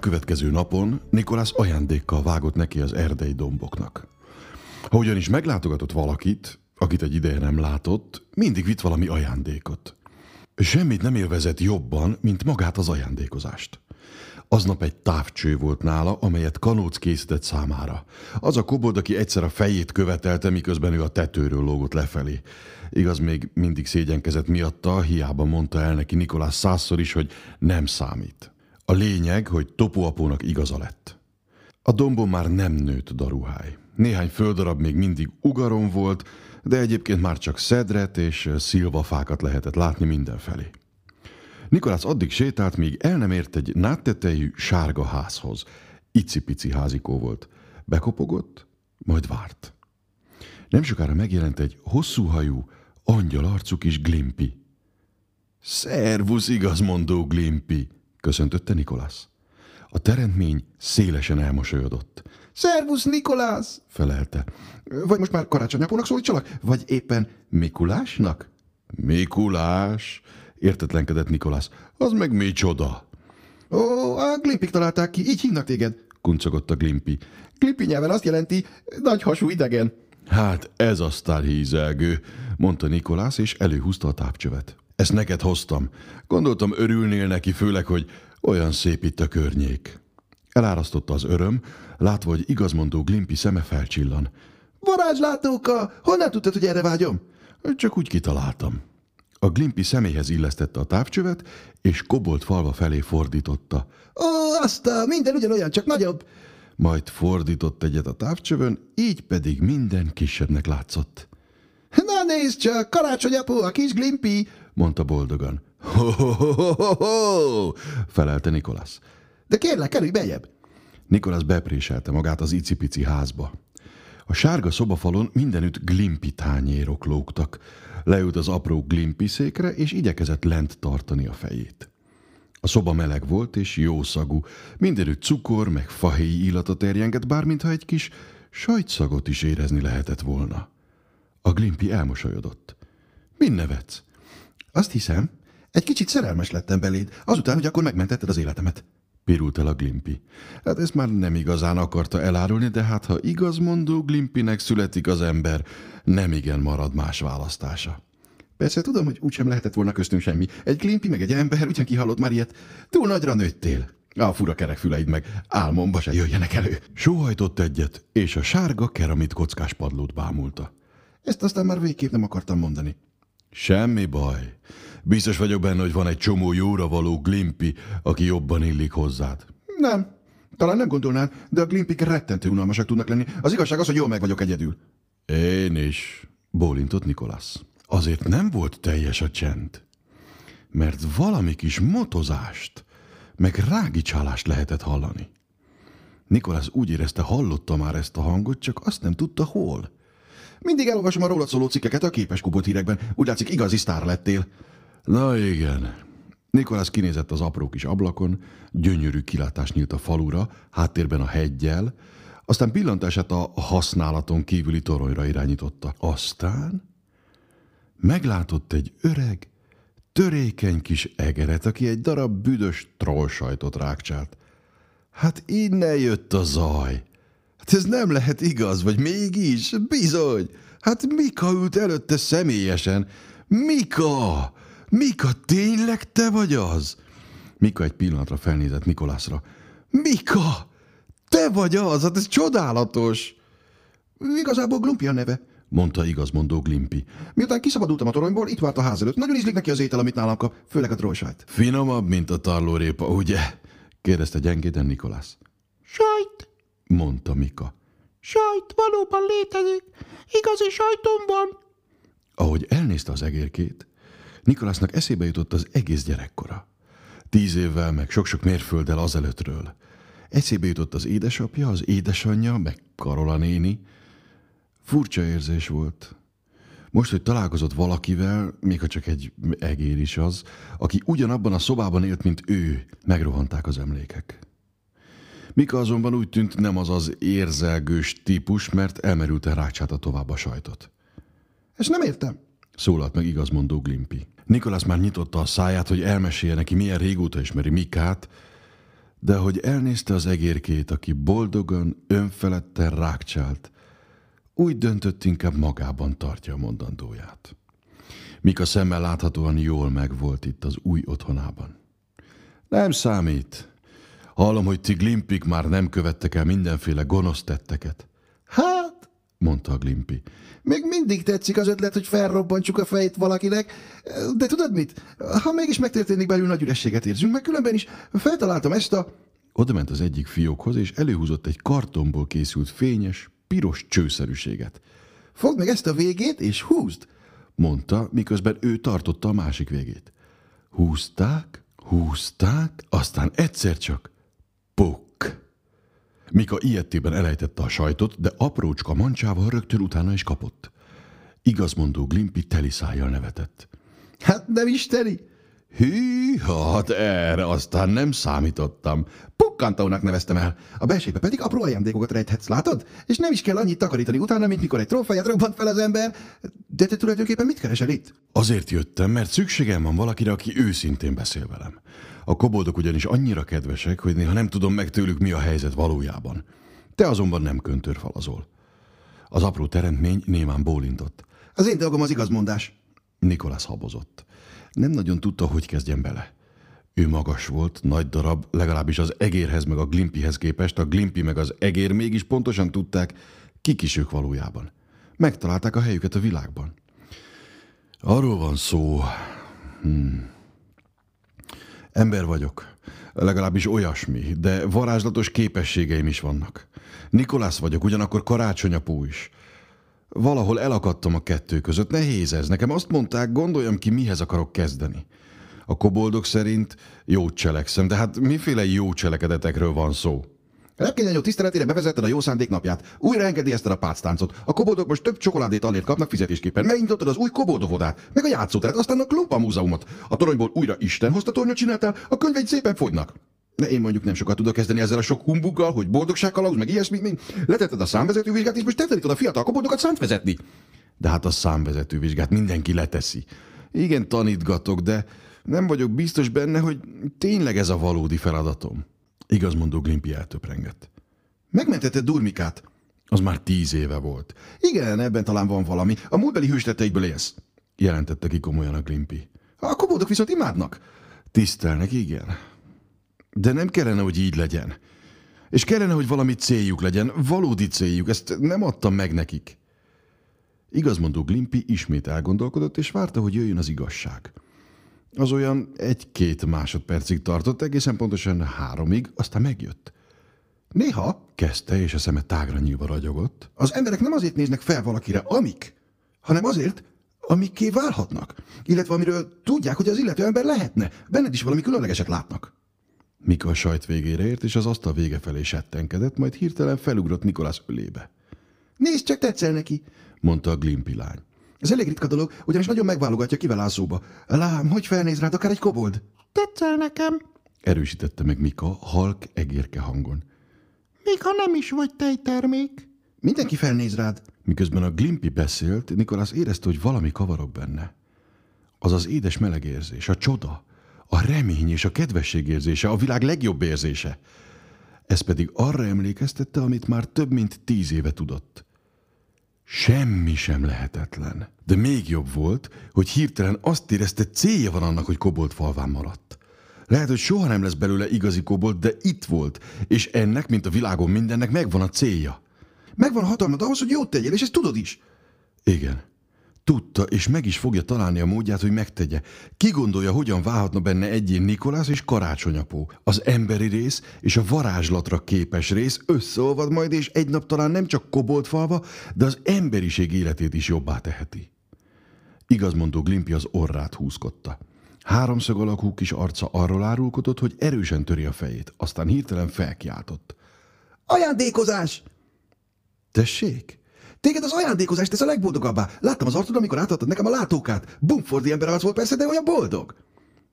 rákövetkező napon Nikolas ajándékkal vágott neki az erdei domboknak. Ha ugyanis meglátogatott valakit, akit egy ideje nem látott, mindig vitt valami ajándékot. Semmit nem élvezett jobban, mint magát az ajándékozást. Aznap egy távcső volt nála, amelyet Kanóc készített számára. Az a kobold, aki egyszer a fejét követelte, miközben ő a tetőről lógott lefelé. Igaz, még mindig szégyenkezett miatta, hiába mondta el neki Nikolas 100-szor is, hogy nem számít. A lényeg, hogy Topóapónak igaza lett. A dombon már nem nőtt daruháj. Néhány földarab még mindig ugaron volt, de egyébként már csak szedret és szilvafákat lehetett látni mindenfelé. Nikolas addig sétált, míg el nem ért egy nádtetejű sárga házhoz. Icipici házikó volt. Bekopogott, majd várt. Nem sokára megjelent egy hosszúhajú, angyalarcú kis Glumpi. Szervusz, igazmondó Glumpi, köszöntötte Nikolas. A teremtmény szélesen elmosolyodott. Szervusz, Nikolas, felelte. Vagy most már Karácsonyapónak szólítsalak? Vagy éppen Mikulásnak? Mikulás, értetlenkedett Nikolas. Az meg micsoda? Ó, a Glumpik találták ki, így hívnak téged, kuncogott a Glumpi. Glumpi nyelven azt jelenti, nagy hasú idegen. Hát ez aztán hízelgő, mondta Nikolas, és előhúzta a tápcsövet. Ezt neked hoztam. Gondoltam, örülnél neki, főleg, hogy olyan szép itt a környék. Elárasztotta az öröm, látva, hogy igazmondó Glumpi szeme felcsillan. Varázslátóka! Honnan tudtad, hogy erre vágyom? Csak úgy kitaláltam. A Glumpi személyhez illesztette a távcsövet, és kobolt falva felé fordította. Ó, aztán minden ugyanolyan, csak nagyobb! Majd fordított egyet a távcsövön, így pedig minden kisebbnek látszott. Na nézd csak, Karácsonyapó, a kis Glumpi, mondta boldogan. Ho-ho-ho-ho-ho-ho, felelte Nikolas. De kérlek, kerülj beljebb! Nikolas bepréselte magát az icipici házba. A sárga szobafalon mindenütt Glumpi tányérok lógtak. Leült az apró Glumpi székre, és igyekezett lent tartani a fejét. A szoba meleg volt és jószagú. Mindenütt cukor meg fahéj illata terjengett, bármintha egy kis sajtszagot is érezni lehetett volna. A Glumpi elmosolyodott. Min nevetsz? Azt hiszem, egy kicsit szerelmes lettem beléd, azután, hogy akkor megmentetted az életemet. Pirult el a Glumpi. Hát ezt már nem igazán akarta elárulni, de hát ha igazmondó Glumpinek születik az ember, nem igen marad más választása. Persze tudom, hogy úgysem lehetett volna köztünk semmi. Egy Glumpi meg egy ember, ugyan kihallott már ilyet. Túl nagyra nőttél. A fura kerekfüleid meg álmomba se jöjjenek elő. Sóhajtott egyet, és a sárga keramit kockás padlót bámulta. Ezt aztán már végképp nem akartam mondani. Semmi baj. Biztos vagyok benne, hogy van egy csomó jóra való Glumpi, aki jobban illik hozzád. Nem. Talán nem gondolnád, de a Glumpik rettentő unalmasak tudnak lenni. Az igazság az, hogy jól meg vagyok egyedül. Én is, bólintott Nikolas. Azért nem volt teljes a csend, mert valami kis motozást, meg rágicsálást lehetett hallani. Nikolas úgy érezte, hallotta már ezt a hangot, csak azt nem tudta, hol. Mindig elolvasom a rólad szóló cikkeket a Képes Kupot hírekben. Úgy látszik, igazi sztár lettél. Na igen. Nikolas kinézett az apró kis ablakon, gyönyörű kilátás nyílt a falura, háttérben a heggyel, aztán pillantását a használaton kívüli toronyra irányította. Aztán meglátott egy öreg, törékeny kis egeret, aki egy darab büdös trollsajtot rákcsált. Hát innen jött a zaj. Hát ez nem lehet igaz, vagy mégis? Bizony! Hát Mikka ült előtte személyesen. Mikka! Mikka, tényleg te vagy az? Mikka egy pillanatra felnézett Nikolasra. Mikka! Te vagy az? Hát ez csodálatos! Igazából Glumpi a neve, mondta igazmondó Glumpi. Miután kiszabadultam a toronyból, itt várt a ház előtt. Nagyon ízlik neki az étel, amit nálam kap, főleg a trollsajt. Finomabb, mint a tarlórépa, ugye? kérdezte gyengéden Nikolas. Sajt! mondta Mikka. Sajt valóban létezik, igazi sajtom van. Ahogy elnézte az egérkét, Nikolasnak eszébe jutott az egész gyerekkora. 10 évvel, meg sok-sok mérfölddel azelőttről. Eszébe jutott az édesapja, az édesanyja, meg Karola néni. Furcsa érzés volt. Most, hogy találkozott valakivel, még ha csak egy egér is az, aki ugyanabban a szobában élt, mint ő, megrohanták az emlékek. Mikka azonban úgy tűnt, nem az az érzelgős típus, mert elmerülten rácsálta tovább a sajtot. Ezt nem értem, szólalt meg igazmondó Glumpi. Nikolas már nyitotta a száját, hogy elmesélje neki, milyen régóta ismeri Mikkát, de hogy elnézte az egérkét, aki boldogan, önfeledten rákcsált, úgy döntött, inkább magában tartja a mondandóját. Mikka szemmel láthatóan jól megvolt itt az új otthonában. Nem számít. Hallom, hogy ti glimpik már nem követtek el mindenféle gonosz tetteket. Hát, mondta a Glumpi, még mindig tetszik az ötlet, hogy felrobbantsuk a fejét valakinek, de tudod mit? Ha mégis megtörténik, belül nagy ürességet érzünk, mert különben is feltaláltam ezt a... Oda ment az egyik fiókhoz, és előhúzott egy kartonból készült fényes, piros csőszerűséget. Fogd meg ezt a végét, és húzd, mondta, miközben ő tartotta a másik végét. Húzták, húzták, aztán egyszer csak puk. Mikka ijettében elejtette a sajtot, de aprócska mancsával rögtön utána is kapott. Igazmondó Glumpi teli szájjal nevetett. Hát nem is teli. Hűha, hát erre aztán nem számítottam. Chocantownnak neveztem el. A belségbe pedig apró ajándékokat rejthetsz, látod? És nem is kell annyit takarítani utána, mint mikor egy trófáját robbant fel az ember. De te tulajdonképpen mit keresel itt? Azért jöttem, mert szükségem van valakire, aki őszintén beszél velem. A koboldok ugyanis annyira kedvesek, hogy néha nem tudom meg tőlük, mi a helyzet valójában. Te azonban nem köntörfalazol. Az apró teremtmény némán bólintott. Az én dolgom az igazmondás. Nikolas habozott. Nem nagyon tudta, hogy kezdjen bele. Ő magas volt, nagy darab, legalábbis az egérhez meg a Glumpihez képest, a Glumpi meg az egér mégis pontosan tudták, kik is ők valójában. Megtalálták a helyüket a világban. Arról van szó... Ember vagyok, legalábbis olyasmi, de varázslatos képességeim is vannak. Nikolas vagyok, ugyanakkor karácsonyapó is. Valahol elakadtam a kettő között, nehéz ez. Nekem azt mondták, gondoljam ki, mihez akarok kezdeni. A koboldok szerint jót cselekszem, de hát miféle jó cselekedetekről van szó? Repkényanyó tiszteletére bevezetted a jó szándék napját. Újra engedélyezted a páctáncot. A koboldok most több csokoládét allért kapnak fizetésképpen. Megnyitottad az új koboldovodát, meg a játszóteret, aztán a Klumpa múzeumot. A toronyból újra Isten hozta tornyot csináltál, a könyveid szépen fogynak. De én mondjuk nem sokat tudok kezdeni ezzel a sok humbuggal, hogy boldogságkalauz, meg ilyesmi, mint letetted a számvezetővizsgát, és most te tanítod a fiatal koboldokat számt vezetni. De hát a számvezetővizsgát mindenki leteszi. Igen, tanítgatok, de nem vagyok biztos benne, hogy tényleg ez a valódi feladatom. Igazmondó Glumpi eltöprengett. Megmentetted Durmikát? Az már 10 éve volt. Igen, ebben talán van valami. A múltbeli hőstetteidből élsz, jelentette ki komolyan a Glumpi. A koboldok viszont imádnak. Tisztelnek, igen. De nem kellene, hogy így legyen. És kellene, hogy valami céljuk legyen, valódi céljuk, ezt nem adtam meg nekik. Igazmondó Glumpi ismét elgondolkodott, és várta, hogy jöjjön az igazság. Az olyan 1-2 másodpercig tartott, egészen pontosan 3-ig, aztán megjött. Néha, kezdte, és a szeme tágra nyílva ragyogott, az emberek nem azért néznek fel valakire, amik, hanem azért, amikké válhatnak, illetve amiről tudják, hogy az illető ember lehetne. Benned is valami különlegeset látnak. Mikka a sajt végére ért, és az asztal vége felé settenkedett, majd hirtelen felugrott Nikolas ölébe. Nézd, csak tetszel neki, mondta a Glumpi lány. Ez elég ritka dolog, ugyanis nagyon megválogatja, kivel áll szóba. Lám, hogy felnéz rád akár egy kobold? Tetszel nekem, erősítette meg Mikka halk egérke hangon. Még ha nem is vagy tejtermék. Mindenki felnéz rád. Miközben a Glumpi beszélt, Nikolas érezte, hogy valami kavarog benne. Az az édes meleg érzés, a csoda, a remény és a kedvesség érzése, a világ legjobb érzése. Ez pedig arra emlékeztette, amit már több mint 10 éve tudott. Semmi sem lehetetlen. De még jobb volt, hogy hirtelen azt érezte, célja van annak, hogy kobold falván maradt. Lehet, hogy soha nem lesz belőle igazi kobold, de itt volt, és ennek, mint a világon mindennek megvan a célja. Megvan a hatalmad ahhoz, hogy jót tegyél, és ezt tudod is. Igen. Tudta, és meg is fogja találni a módját, hogy megtegye. Ki gondolja, hogyan válhatna benne egyén Nikolas és karácsonyapó. Az emberi rész és a varázslatra képes rész összeolvad majd, és egy nap talán nem csak koboldfalva, de az emberiség életét is jobbá teheti. Igazmondó Glumpi az orrát húzkodta. Háromszög alakú kis arca arról árulkodott, hogy erősen töri a fejét, aztán hirtelen felkiáltott. Ajándékozás! Tessék! Téged az ajándékozás tesz a legboldogabbá. Láttam az arcod, amikor átadtad nekem a látókát. Bumfordi ember arc volt persze, de olyan boldog.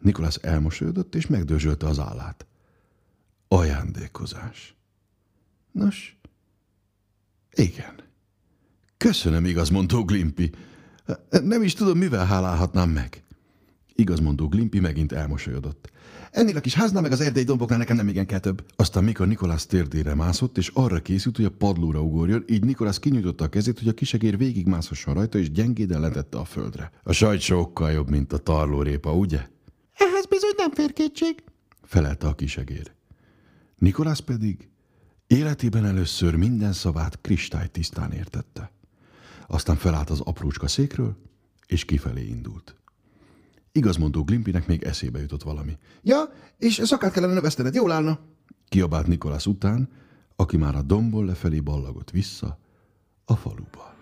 Nikolas elmosődött, és megdörzsölte az állát. Ajándékozás. Nos, igen. Köszönöm, igazmondó Glumpi. Nem is tudom, mivel hálálhatnám meg. Igazmondó Glumpi megint elmosolyodott. Ennél a kis háznál meg az erdei domboknál nekem nem igen kell több. Aztán Mikka Nikolas térdére mászott, és arra készült, hogy a padlóra ugorjon, így Nikolas kinyújtotta a kezét, hogy a kisegér végigmászhasson rajta, és gyengéden letette a földre. A sajt sokkal jobb, mint a tarlórépa, ugye? Ehhez bizony nem fér kétség, felelte a kisegér. Nikolas pedig életében először minden szavát kristálytisztán értette. Aztán felállt az aprócska székről, és kifelé indult. Igazmondó Glumpinek még eszébe jutott valami. Ja, és szakát kellene növesztened, jól állna! Kiabált Nikolas után, aki már a dombból lefelé ballagott vissza a faluba.